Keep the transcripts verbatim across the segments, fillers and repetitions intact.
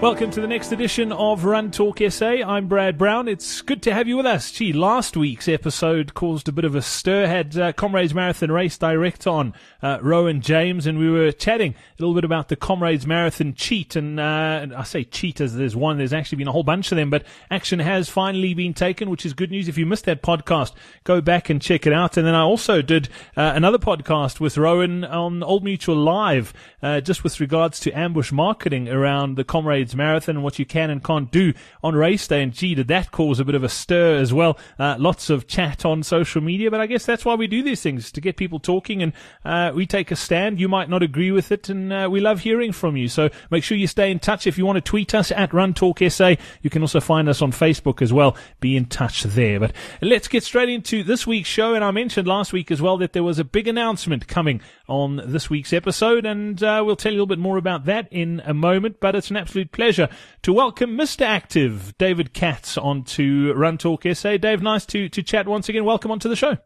Welcome to the next edition of Run Talk S A. I'm Brad Brown. It's good to have you with us. Gee, last week's episode caused a bit of a stir. Had uh, Comrades Marathon race direct on, uh, Rowan James, and we were chatting a little bit about the Comrades Marathon cheat. And, uh, and I say cheat as there's one. There's actually been a whole bunch of them, but action has finally been taken, which is good news. If you missed that podcast, go back and check it out. And then I also did uh, another podcast with Rowan on Old Mutual Live, uh, just with regards to ambush marketing around the Comrades Marathon and what you can and can't do on race day. And gee, did that cause a bit of a stir as well. Uh, lots of chat on social media, but I guess that's why we do these things, to get people talking, and uh, we take a stand. You might not agree with it, and uh, we love hearing from you. So make sure you stay in touch. If you want to tweet us at Run Talk S A, you can also find us on Facebook as well. Be in touch there. But let's get straight into this week's show. And I mentioned last week as well that there was a big announcement coming on this week's episode, and uh, we'll tell you a little bit more about that in a moment. But it's an absolute pleasure Pleasure to welcome Mister Active, David Katz, onto Run Talk S A. Dave, nice to, to chat once again. Welcome onto the show.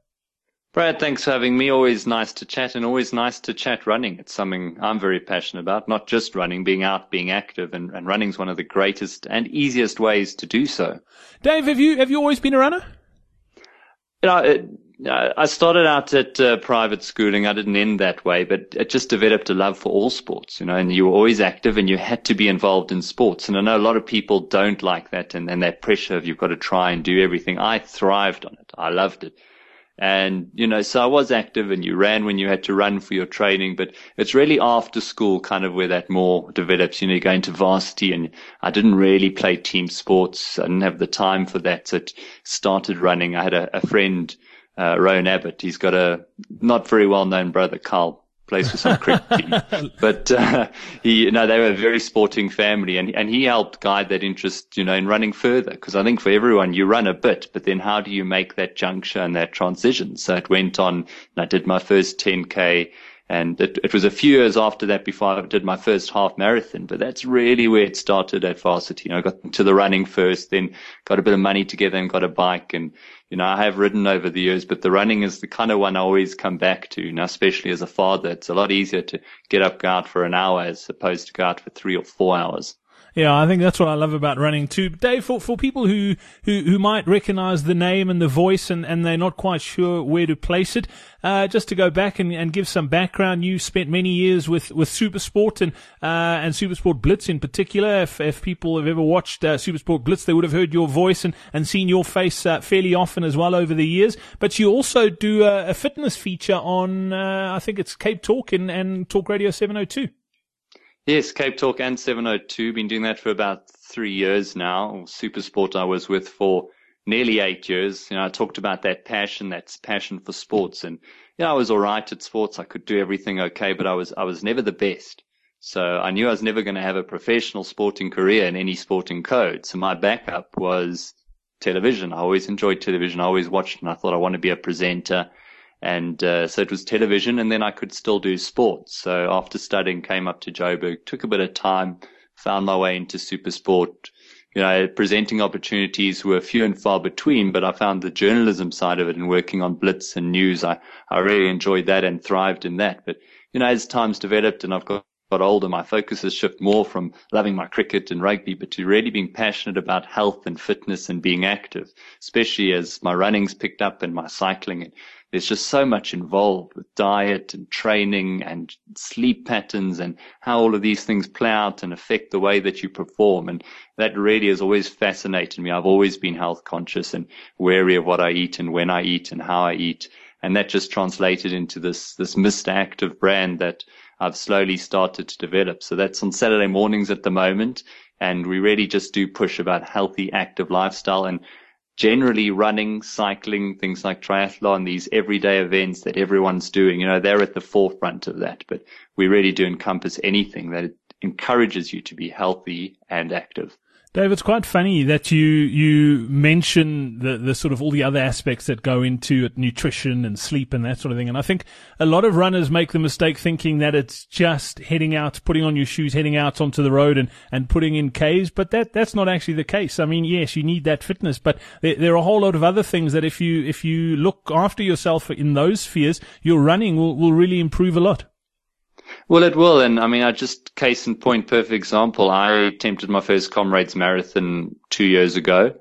Brad, thanks for having me. Always nice to chat, and always nice to chat running. It's something I'm very passionate about, not just running, being out, being active, and, and running is one of the greatest and easiest ways to do so. Dave, have you have you always been a runner? You know, it, I started out at uh, private schooling. I didn't end that way, but it just developed a love for all sports, you know, and you were always active and you had to be involved in sports. And I know a lot of people don't like that, and, and that pressure of you've got to try and do everything. I thrived on it. I loved it. And, you know, so I was active, and you ran when you had to run for your training, but it's really after school kind of where that more develops. You know, you go into varsity, and I didn't really play team sports. I didn't have the time for that. So it started running. I had a, a friend, Uh, Rowan Abbott. He's got a not very well known brother, Carl, plays for some cricket team. But, uh, he, you know, they were a very sporting family, and, and he helped guide that interest, you know, in running further. Cause I think for everyone, you run a bit, but then how do you make that juncture and that transition? So it went on, and I did my first ten K. And it, it was a few years after that before I did my first half marathon, but that's really where it started at varsity. You know, I got into the running first, then got a bit of money together and got a bike. And, you know, I have ridden over the years, but the running is the kind of one I always come back to. Now, especially as a father, it's a lot easier to get up, go out for an hour as opposed to go out for three or four hours. Yeah, I think that's what I love about running too. Dave, for, for people who, who, who might recognize the name and the voice, and, and they're not quite sure where to place it, uh, just to go back and, and give some background, you spent many years with, with Supersport and, uh, and Supersport Blitz in particular. If, if people have ever watched, uh, Supersport Blitz, they would have heard your voice and, and seen your face, uh, fairly often as well over the years. But you also do a, a fitness feature on, uh, I think it's Cape Talk and, and Talk Radio seven oh two. Yes, Cape Talk and seven oh two. Been doing that for about three years now. Supersport I was with for nearly eight years. You know, I talked about that passion, that's passion for sports. And, you know, I was all right at sports. I could do everything okay, but I was, I was never the best. So I knew I was never going to have a professional sporting career in any sporting code. So my backup was television. I always enjoyed television. I always watched, and I thought I want to be a presenter. And uh, so it was television, and then I could still do sports. So after studying, came up to Joburg, took a bit of time, found my way into Supersport. You know, presenting opportunities were few and far between, but I found the journalism side of it and working on Blitz and news, I, I really enjoyed that and thrived in that. But, you know, as time's developed and I've got, got older, my focus has shifted more from loving my cricket and rugby, but to really being passionate about health and fitness and being active, especially as my running's picked up and my cycling. And there's just so much involved with diet and training and sleep patterns and how all of these things play out and affect the way that you perform. And that really has always fascinated me. I've always been health conscious and wary of what I eat and when I eat and how I eat. And that just translated into this, this Mister Active brand that I've slowly started to develop. So that's on Saturday mornings at the moment. And we really just do push about healthy, active lifestyle and generally running, cycling, things like triathlon, these everyday events that everyone's doing, you know, they're at the forefront of that. But we really do encompass anything that encourages you to be healthy and active. Dave, it's quite funny that you, you mention the, the sort of all the other aspects that go into it, nutrition and sleep and that sort of thing. And I think a lot of runners make the mistake thinking that it's just heading out, putting on your shoes, heading out onto the road and, and putting in Ks. But that, that's not actually the case. I mean, yes, you need that fitness, but there, there are a whole lot of other things that if you, if you look after yourself in those spheres, your running will, will really improve a lot. Well, it will. And I mean, I just, case in point, perfect example. I attempted my first Comrades Marathon two years ago.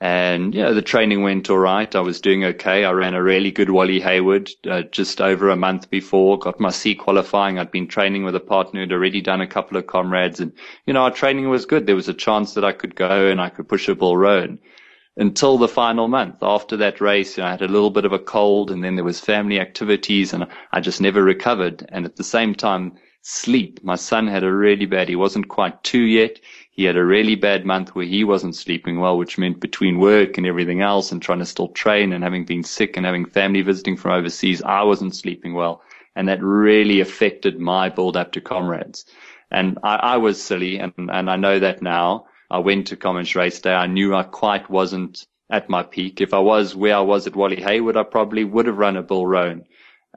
And, you know, the training went all right. I was doing okay. I ran a really good Wally Hayward uh, just over a month before, got my C qualifying. I'd been training with a partner who'd already done a couple of Comrades. And, you know, our training was good. There was a chance that I could go and I could push a Bill Rowan until the final month. After that race, you know, I had a little bit of a cold, and then there was family activities, and I just never recovered. And at the same time, sleep. My son had a really bad, he wasn't quite two yet. He had a really bad month where he wasn't sleeping well, which meant between work and everything else and trying to still train and having been sick and having family visiting from overseas, I wasn't sleeping well. And that really affected my build up to Comrades. And I, I was silly, and, and I know that now. I went to Comrades race day. I knew I quite wasn't at my peak. If I was where I was at Wally Hayward, I probably would have run a Bill Rowan.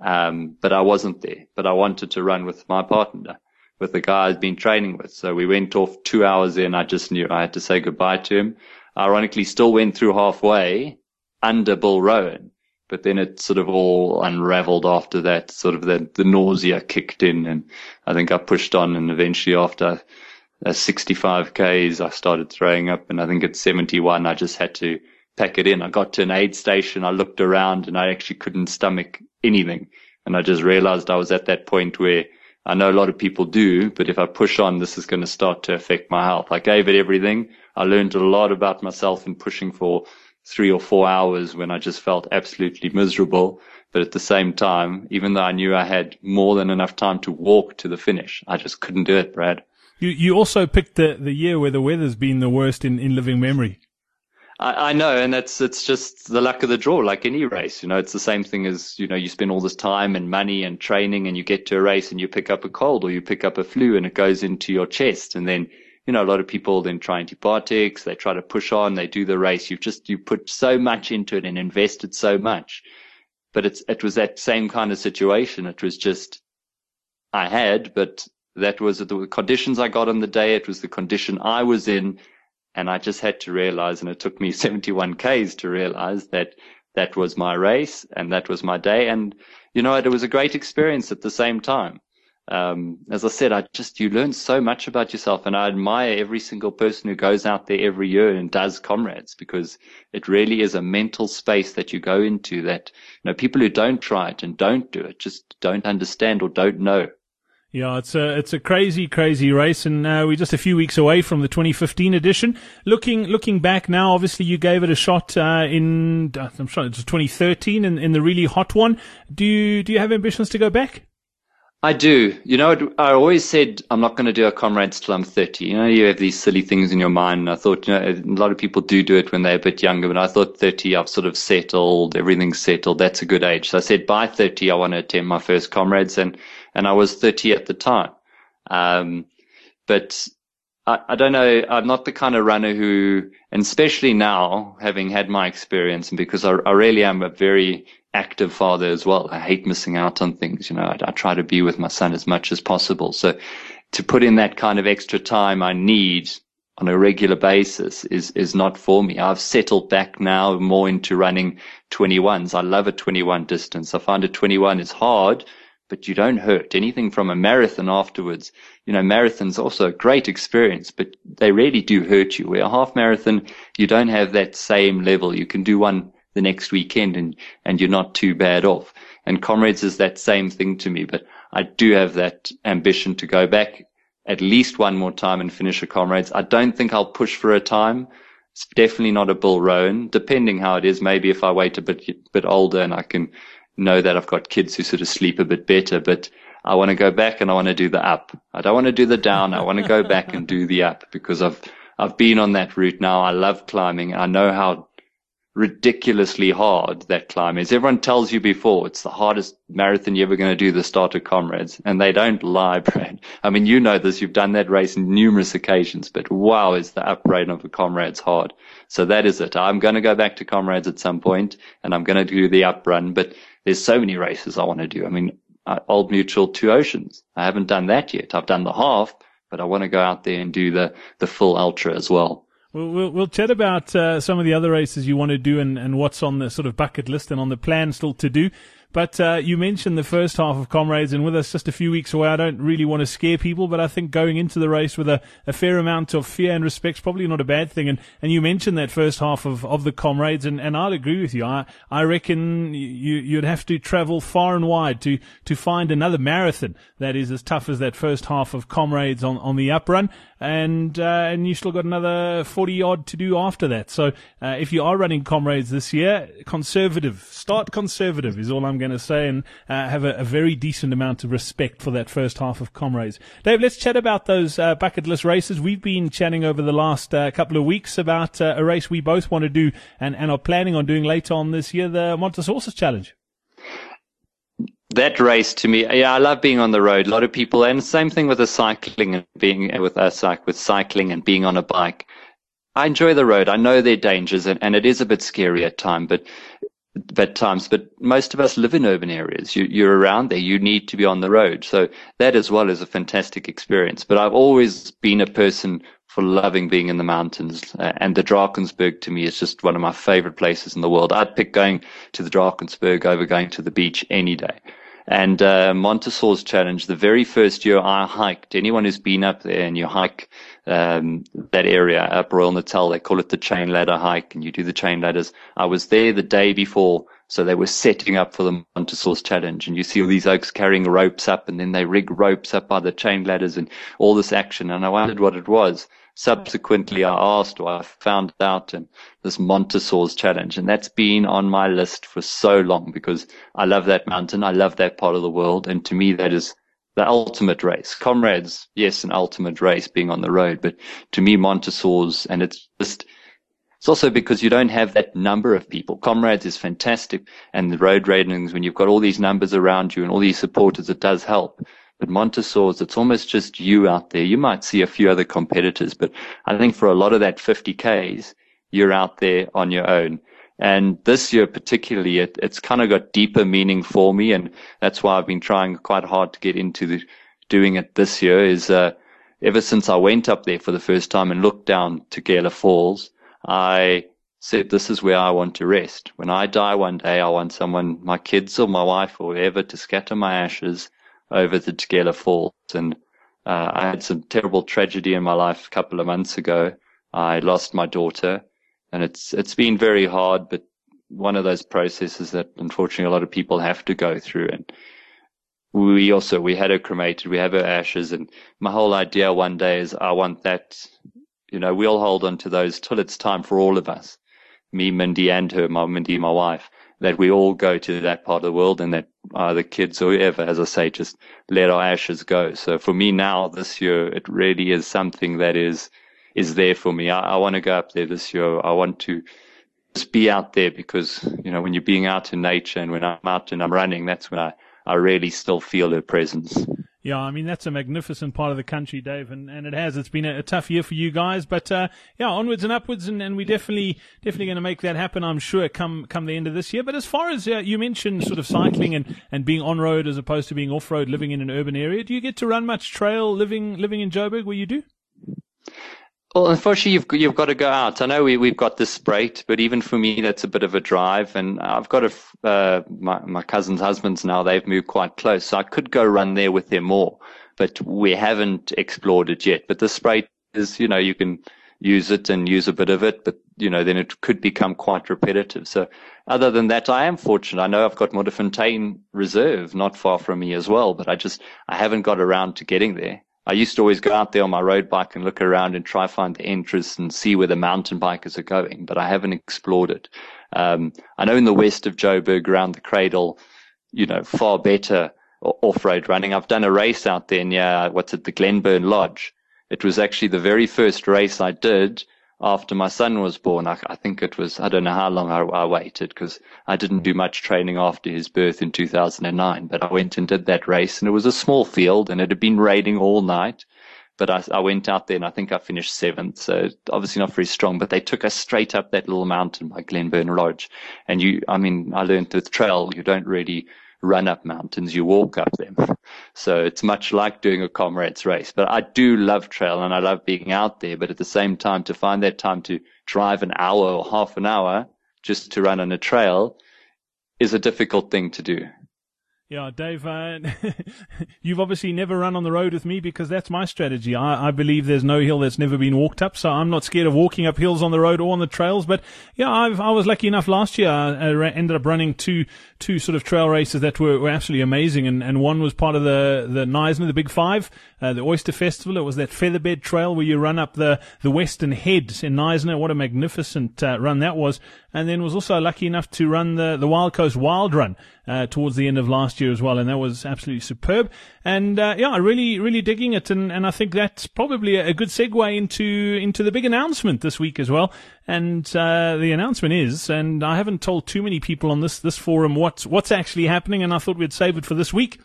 Um, but I wasn't there, but I wanted to run with my partner, with the guy I'd been training with. So we went off two hours in. I just knew I had to say goodbye to him. Ironically, still went through halfway under Bill Rowan, but then it sort of all unraveled after that. Sort of the, the nausea kicked in, and I think I pushed on, and eventually after uh, sixty-five Ks, I started throwing up, and I think at seventy-one, I just had to pack it in. I got to an aid station. I looked around, and I actually couldn't stomach anything. And I just realized I was at that point where I know a lot of people do, but if I push on, this is going to start to affect my health. I gave it everything. I learned a lot about myself in pushing for three or four hours when I just felt absolutely miserable. But at the same time, even though I knew I had more than enough time to walk to the finish, I just couldn't do it, Brad. You you also picked the, the year where the weather's been the worst in, in living memory. I, I know, and that's it's just the luck of the draw, like any race. You know, it's the same thing as, you know, you spend all this time and money and training, and you get to a race and you pick up a cold or you pick up a flu, and it goes into your chest. And then, you know, a lot of people then try antibiotics, they try to push on, they do the race. You've just, you put so much into it and invested so much. But it's it was that same kind of situation. It was just, I had, but that was the conditions I got on the day. It was the condition I was in. And I just had to realize, and it took me seventy-one Ks to realize that that was my race and that was my day. And, you know, it was a great experience at the same time. Um, as I said, I just, you learn so much about yourself, and I admire every single person who goes out there every year and does Comrades, because it really is a mental space that you go into that, you know, people who don't try it and don't do it just don't understand or don't know. Yeah, it's a, it's a crazy, crazy race, and uh, we're just a few weeks away from the twenty fifteen edition. Looking, looking back now, obviously you gave it a shot uh, in, I'm sure it was twenty thirteen, in, in the really hot one. Do you, do you have ambitions to go back? I do. You know, I always said I'm not going to do a Comrades till I'm thirty. You know, you have these silly things in your mind. And I thought, you know, a lot of people do do it when they're a bit younger, but I thought thirty, I've sort of settled, everything's settled. That's a good age. So I said by thirty, I want to attend my first Comrades, and and I was thirty at the time. Um, but I, I don't know, I'm not the kind of runner who, and especially now, having had my experience, and because I, I really am a very active father as well, I hate missing out on things. You know, I, I try to be with my son as much as possible. So to put in that kind of extra time I need on a regular basis is, is not for me. I've settled back now more into running twenty-ones. I love a twenty-one distance. I find a twenty-one is hard, but you don't hurt anything from a marathon afterwards. You know, marathons also a great experience, but they really do hurt you. Where a half marathon, you don't have that same level. You can do one the next weekend and, and you're not too bad off. And Comrades is that same thing to me, but I do have that ambition to go back at least one more time and finish a Comrades. I don't think I'll push for a time. It's definitely not a Bill Rowan, depending how it is. Maybe if I wait a bit, bit older and I can know that I've got kids who sort of sleep a bit better, but I want to go back and I want to do the up. I don't want to do the down. I want to go back and do the up, because I've, I've been on that route now. I love climbing. I know how ridiculously hard that climb is. Everyone tells you before it's the hardest marathon you're ever going to do, the start of Comrades, and they don't lie, Brad. I mean, you know this, you've done that race on numerous occasions, but wow, is the upgrade of a Comrades hard. So that is it. I'm going to go back to Comrades at some point, and I'm going to do the up run, but there's so many races I want to do. I mean, Old Mutual Two Oceans, I haven't done that yet. I've done the half, but I want to go out there and do the the full ultra as well. We'll, we'll chat about uh, some of the other races you want to do and, and what's on the sort of bucket list and on the plan still to do. But uh, you mentioned the first half of Comrades, and with us just a few weeks away, I don't really want to scare people, but I think going into the race with a, a fair amount of fear and respect is probably not a bad thing. And, and you mentioned that first half of, of the Comrades, and, and I'll agree with you. I I reckon you, you'd have to travel far and wide to, to find another marathon that is as tough as that first half of Comrades on, on the uprun. And, uh, and you still got another forty odd to do after that. So, uh, if you are running Comrades this year, conservative, start conservative is all I'm going to say, and, uh, have a, a very decent amount of respect for that first half of Comrades. Dave, let's chat about those, uh, bucket list races. We've been chatting over the last, uh, couple of weeks about, uh, a race we both want to do and, and are planning on doing later on this year, the Mont-Aux-Sources Challenge. That race to me, yeah, I love being on the road. A lot of people, and same thing with the cycling and being with us, like with cycling and being on a bike. I enjoy the road. I know there are dangers, and, and it is a bit scary at time, but but times. But most of us live in urban areas. You, you're around there. You need to be on the road. So that as well is a fantastic experience. But I've always been a person for loving being in the mountains, uh, and the Drakensberg to me is just one of my favorite places in the world. I'd pick going to the Drakensberg over going to the beach any day. And uh, Mont-Aux-Sources Challenge, the very first year I hiked, anyone who's been up there and you hike um that area up Royal Natal, they call it the chain ladder hike, and you do the chain ladders. I was there the day before, so they were setting up for the Mont-aux-Sources Challenge, and you see all these oaks carrying ropes up, and then they rig ropes up by the chain ladders and all this action, and I wondered what it was. Subsequently, I asked, or I found out, and this Mont-aux-Sources Challenge, and that's been on my list for so long because I love that mountain, I love that part of the world, and to me that is the ultimate race. Comrades, yes, an ultimate race being on the road, but to me Mont-aux-Sources, and it's just, it's also because you don't have that number of people. Comrades is fantastic, and the road ratings, when you've got all these numbers around you and all these supporters, it does help. But Mont-aux-Sources, it's almost just you out there. You might see a few other competitors, but I think for a lot of that fifty Ks, you're out there on your own. And this year particularly, it, it's kind of got deeper meaning for me, and that's why I've been trying quite hard to get into the, doing it this year, is uh, ever since I went up there for the first time and looked down to Gala Falls, I said, this is where I want to rest. When I die one day, I want someone, my kids or my wife or whoever, to scatter my ashes over the Gala Falls. And uh, I had some terrible tragedy in my life a couple of months ago. I lost my daughter, and it's it's been very hard, but one of those processes that unfortunately a lot of people have to go through. And we also, we had her cremated, we have her ashes, and my whole idea one day is I want that, you know, we'll hold on to those till it's time for all of us, me, Mindy, and her, my Mindy, my wife, that we all go to that part of the world, and that uh, the kids or whoever, as I say, just let our ashes go. So for me now, this year, it really is something that is is there for me. I, I want to go up there this year. I want to just be out there because, you know, when you're being out in nature and when I'm out and I'm running, that's when I, I really still feel her presence. Yeah, I mean, that's a magnificent part of the country, Dave, and, and it has. It's been a, a tough year for you guys, but uh, yeah, onwards and upwards, and, and we definitely definitely going to make that happen, I'm sure, come come the end of this year. But as far as uh, you mentioned sort of cycling and, and being on-road as opposed to being off-road, living in an urban area, do you get to run much trail living living in Joburg where you do? Well, unfortunately, you've, you've got to go out. I know we, we've got this Spruit, but even for me, that's a bit of a drive. And I've got a, uh, my, my cousin's husband's now, they've moved quite close. So I could go run there with them more, but we haven't explored it yet. But the Spruit is, you know, you can use it and use a bit of it, but, you know, then it could become quite repetitive. So other than that, I am fortunate. I know I've got Montefintain Reserve not far from me as well, but I just, I haven't got around to getting there. I used to always go out there on my road bike and look around and try find the entrance and see where the mountain bikers are going, but I haven't explored it. Um, I know in the west of Joburg around the Cradle, you know, far better off-road running. I've done a race out there near, what's it, the Glenburn Lodge. It was actually the very first race I did after my son was born. I, I think it was, I don't know how long I, I waited because I didn't do much training after his birth in two thousand nine, but I went and did that race, and it was a small field and it had been raining all night, but I, I went out there and I think I finished seventh. So obviously not very strong, but they took us straight up that little mountain by Glenburn Lodge. And you, I mean, I learned with trail, you don't really run up mountains, you walk up them. So it's much like doing a Comrades race, but I do love trail and I love being out there, but at the same time to find that time to drive an hour or half an hour just to run on a trail is a difficult thing to do. Yeah, Dave, uh, you've obviously never run on the road with me because that's my strategy. I, I believe there's no hill that's never been walked up, so I'm not scared of walking up hills on the road or on the trails. But, yeah, I've, I was lucky enough last year. I, I ended up running two two sort of trail races that were, were absolutely amazing, and, and one was part of the, the Knysna, the Big Five, uh, the Oyster Festival. It was that featherbed trail where you run up the, the Western Heads in Knysna. What a magnificent uh, run that was. And then was also lucky enough to run the, the Wild Coast Wild Run uh, towards the end of last year as well, and that was absolutely superb. And uh, yeah, really, really digging it, and, and I think that's probably a good segue into into the big announcement this week as well. And uh, the announcement is, and I haven't told too many people on this this forum what's what's actually happening, and I thought we'd save it for this week.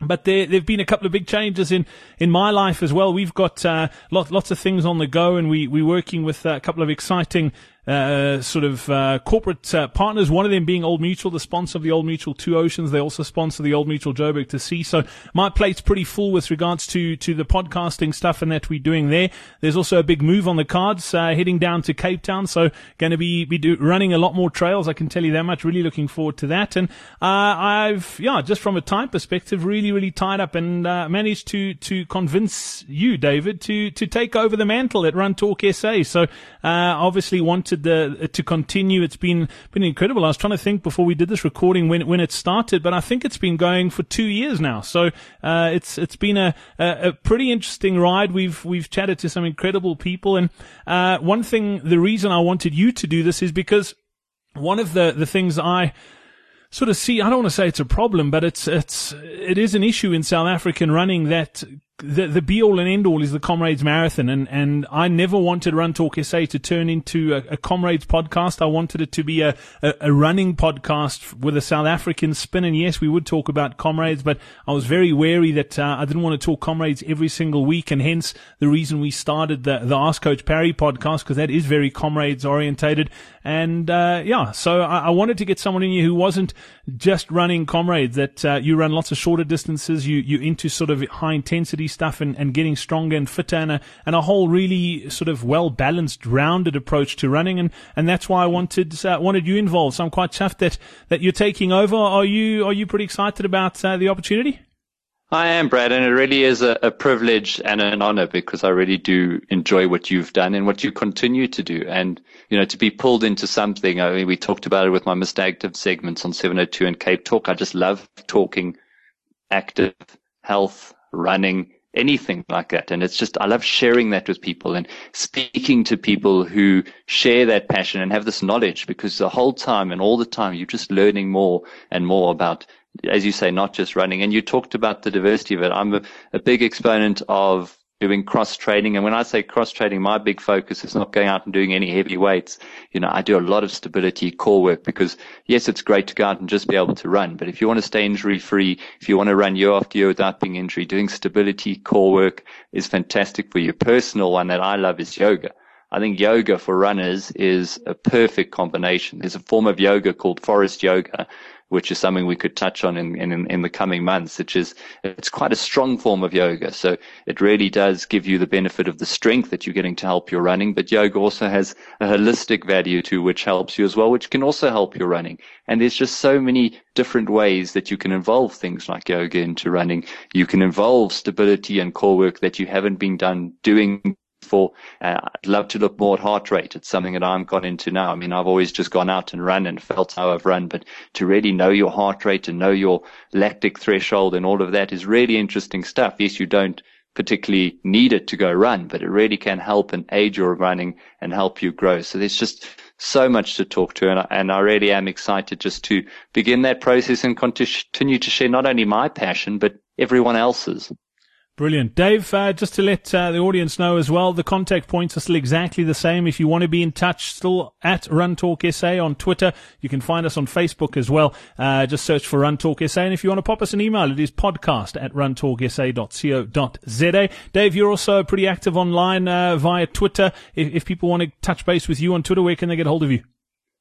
But there, there've been a couple of big changes in, in my life as well. We've got, uh, lot, lots of things on the go, and we, we're working with a couple of exciting, uh, sort of, uh, corporate, uh, partners. One of them being Old Mutual, the sponsor of the Old Mutual Two Oceans. They also sponsor the Old Mutual Joburg to Sea. So my plate's pretty full with regards to, to the podcasting stuff and that we're doing there. There's also a big move on the cards, uh, heading down to Cape Town. So gonna be, be do, running a lot more trails. I can tell you that much. Really looking forward to that. And, uh, I've, yeah, just from a time perspective, really, really tied up, and uh, managed to to convince you, David, to to take over the mantle at Run Talk S A. So uh, obviously wanted the, to continue. It's been been incredible. I was trying to think before we did this recording when when it started, but I think it's been going for two years now. So uh, it's it's been a, a a pretty interesting ride. We've we've chatted to some incredible people, and uh, one thing, the reason I wanted you to do this is because one of the the things I sort of see, I don't want to say it's a problem, but it's, it's, it is an issue in South African running, that the, the be all and end all is the Comrades Marathon. And, and I never wanted Run Talk S A to turn into a, a Comrades podcast. I wanted it to be a, a, a running podcast with a South African spin. And yes, we would talk about Comrades, but I was very wary that, uh, I didn't want to talk Comrades every single week. And hence the reason we started the, the Ask Coach Parry podcast, because that is very Comrades orientated. And, uh, yeah, so I, I wanted to get someone in here who wasn't just running Comrades, that, uh, you run lots of shorter distances. You, you're into sort of high intensity stuff and, and getting stronger and fitter, and a, and a whole really sort of well-balanced, rounded approach to running. And, and that's why I wanted uh, wanted you involved. So I'm quite chuffed that, that you're taking over. Are you are you pretty excited about uh, the opportunity? I am, Brad, and it really is a, a privilege and an honor, because I really do enjoy what you've done and what you continue to do. And, you know, to be pulled into something, I mean, we talked about it with my Mister Active segments on seven oh two and Cape Talk. I just love talking active, health, running, anything like that. And it's just, I love sharing that with people and speaking to people who share that passion and have this knowledge, because the whole time and all the time, you're just learning more and more about, as you say, not just running. And you talked about the diversity of it. I'm a, a big exponent of doing cross training. And when I say cross training, my big focus is not going out and doing any heavy weights. You know, I do a lot of stability core work, because yes, it's great to go out and just be able to run. But if you want to stay injury free, if you want to run year after year without being injury, doing stability core work is fantastic for you. Personal one that I love is yoga. I think yoga for runners is a perfect combination. There's a form of yoga called forest yoga, which is something we could touch on in, in, in the coming months, which is, it's quite a strong form of yoga. So it really does give you the benefit of the strength that you're getting to help your running. But yoga also has a holistic value too, which helps you as well, which can also help your running. And there's just so many different ways that you can involve things like yoga into running. You can involve stability and core work that you haven't been done doing for. Uh, I'd love to look more at heart rate. It's something that I'm gone into now. I mean, I've always just gone out and run and felt how I've run, but to really know your heart rate and know your lactic threshold and all of that is really interesting stuff. Yes, you don't particularly need it to go run, but it really can help and aid your running and help you grow. So there's just so much to talk to, and I, and I really am excited just to begin that process and continue to share not only my passion, but everyone else's. Brilliant. Dave, uh, just to let uh, the audience know as well, the contact points are still exactly the same. If you want to be in touch, still at Run Talk S A on Twitter. You can find us on Facebook as well. Uh, just search for Run Talk S A. And if you want to pop us an email, it is podcast at run talk s a dot co dot z a. Dave, you're also pretty active online uh, via Twitter. If, if people want to touch base with you on Twitter, where can they get hold of you?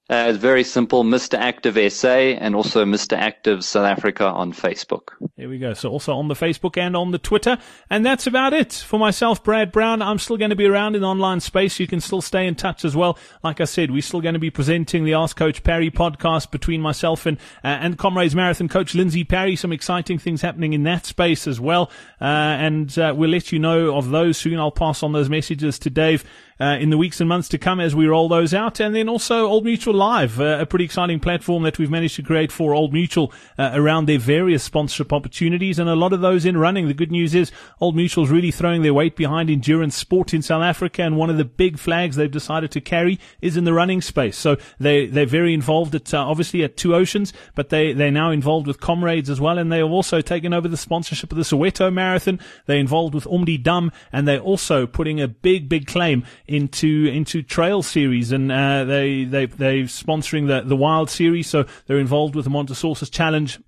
Uh, it's very simple, Mister Active S A and also Mister Active South Africa on Facebook. There we go. So also on the Facebook and on the Twitter. And that's about it. For myself, Brad Brown, I'm still going to be around in the online space. You can still stay in touch as well. Like I said, we're still going to be presenting the Ask Coach Parry podcast between myself and uh, and Comrades Marathon coach Lindsay Parry. Some exciting things happening in that space as well. Uh, and uh, we'll let you know of those soon. I'll pass on those messages to Dave Uh, in the weeks and months to come as we roll those out. And then also Old Mutual Live, uh, a pretty exciting platform that we've managed to create for Old Mutual uh, around their various sponsorship opportunities, and a lot of those in running. The good news is Old Mutual's really throwing their weight behind endurance sport in South Africa, and one of the big flags they've decided to carry is in the running space. So they, they're very involved at, uh, obviously at Two Oceans, but they, they're now involved with Comrades as well, and they have also taken over the sponsorship of the Soweto Marathon. They're involved with Umdi Dum, and they're also putting a big, big claim into into trail series, and uh, they they they're sponsoring the the Wild Series, so they're involved with the Mont-Aux-Sources Challenge.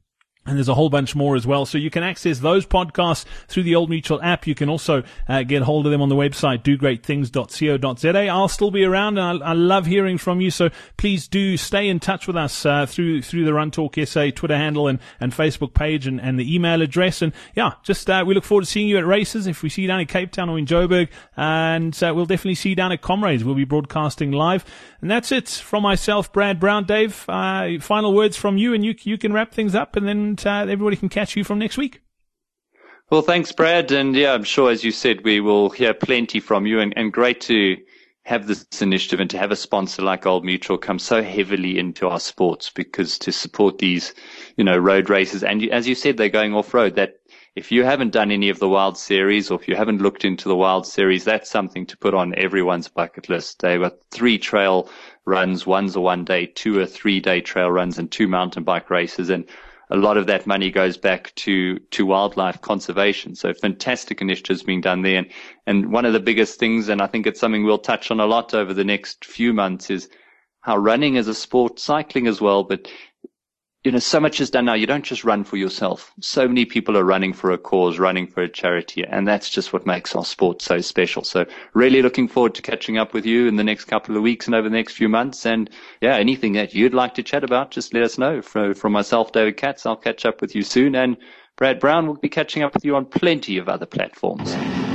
And there's a whole bunch more as well. So you can access those podcasts through the Old Mutual app. You can also uh, get hold of them on the website, do great things dot co dot z a. I'll still be around, and I, I love hearing from you. So please do stay in touch with us uh, through through the Run Talk S A Twitter handle and, and Facebook page and, and the email address. And, yeah, just uh, we look forward to seeing you at races. If we see you down in Cape Town or in Joburg, and uh, we'll definitely see you down at Comrades. We'll be broadcasting live. And that's it from myself, Brad Brown. Dave, uh, final words from you, and you, you can wrap things up, and then Uh, everybody can catch you from next week. Well, thanks, Brad. And yeah, I'm sure, as you said, we will hear plenty from you, and, and great to have this initiative and to have a sponsor like Old Mutual come so heavily into our sports, because to support these, you know, road races. And as you said, they're going off road. That if you haven't done any of the Wild Series, or if you haven't looked into the Wild Series, that's something to put on everyone's bucket list. They've got three trail runs. One's a one day, two or three day trail runs, and two mountain bike races. And a lot of that money goes back to, to wildlife conservation. So fantastic initiatives being done there. And, and one of the biggest things, and I think it's something we'll touch on a lot over the next few months, is how running is a sport, cycling as well. But, you know, so much is done now. You don't just run for yourself. So many people are running for a cause, running for a charity. And that's just what makes our sport so special. So really looking forward to catching up with you in the next couple of weeks and over the next few months. And yeah, anything that you'd like to chat about, just let us know. From, from myself, David Katz, I'll catch up with you soon. And Brad Brown will be catching up with you on plenty of other platforms.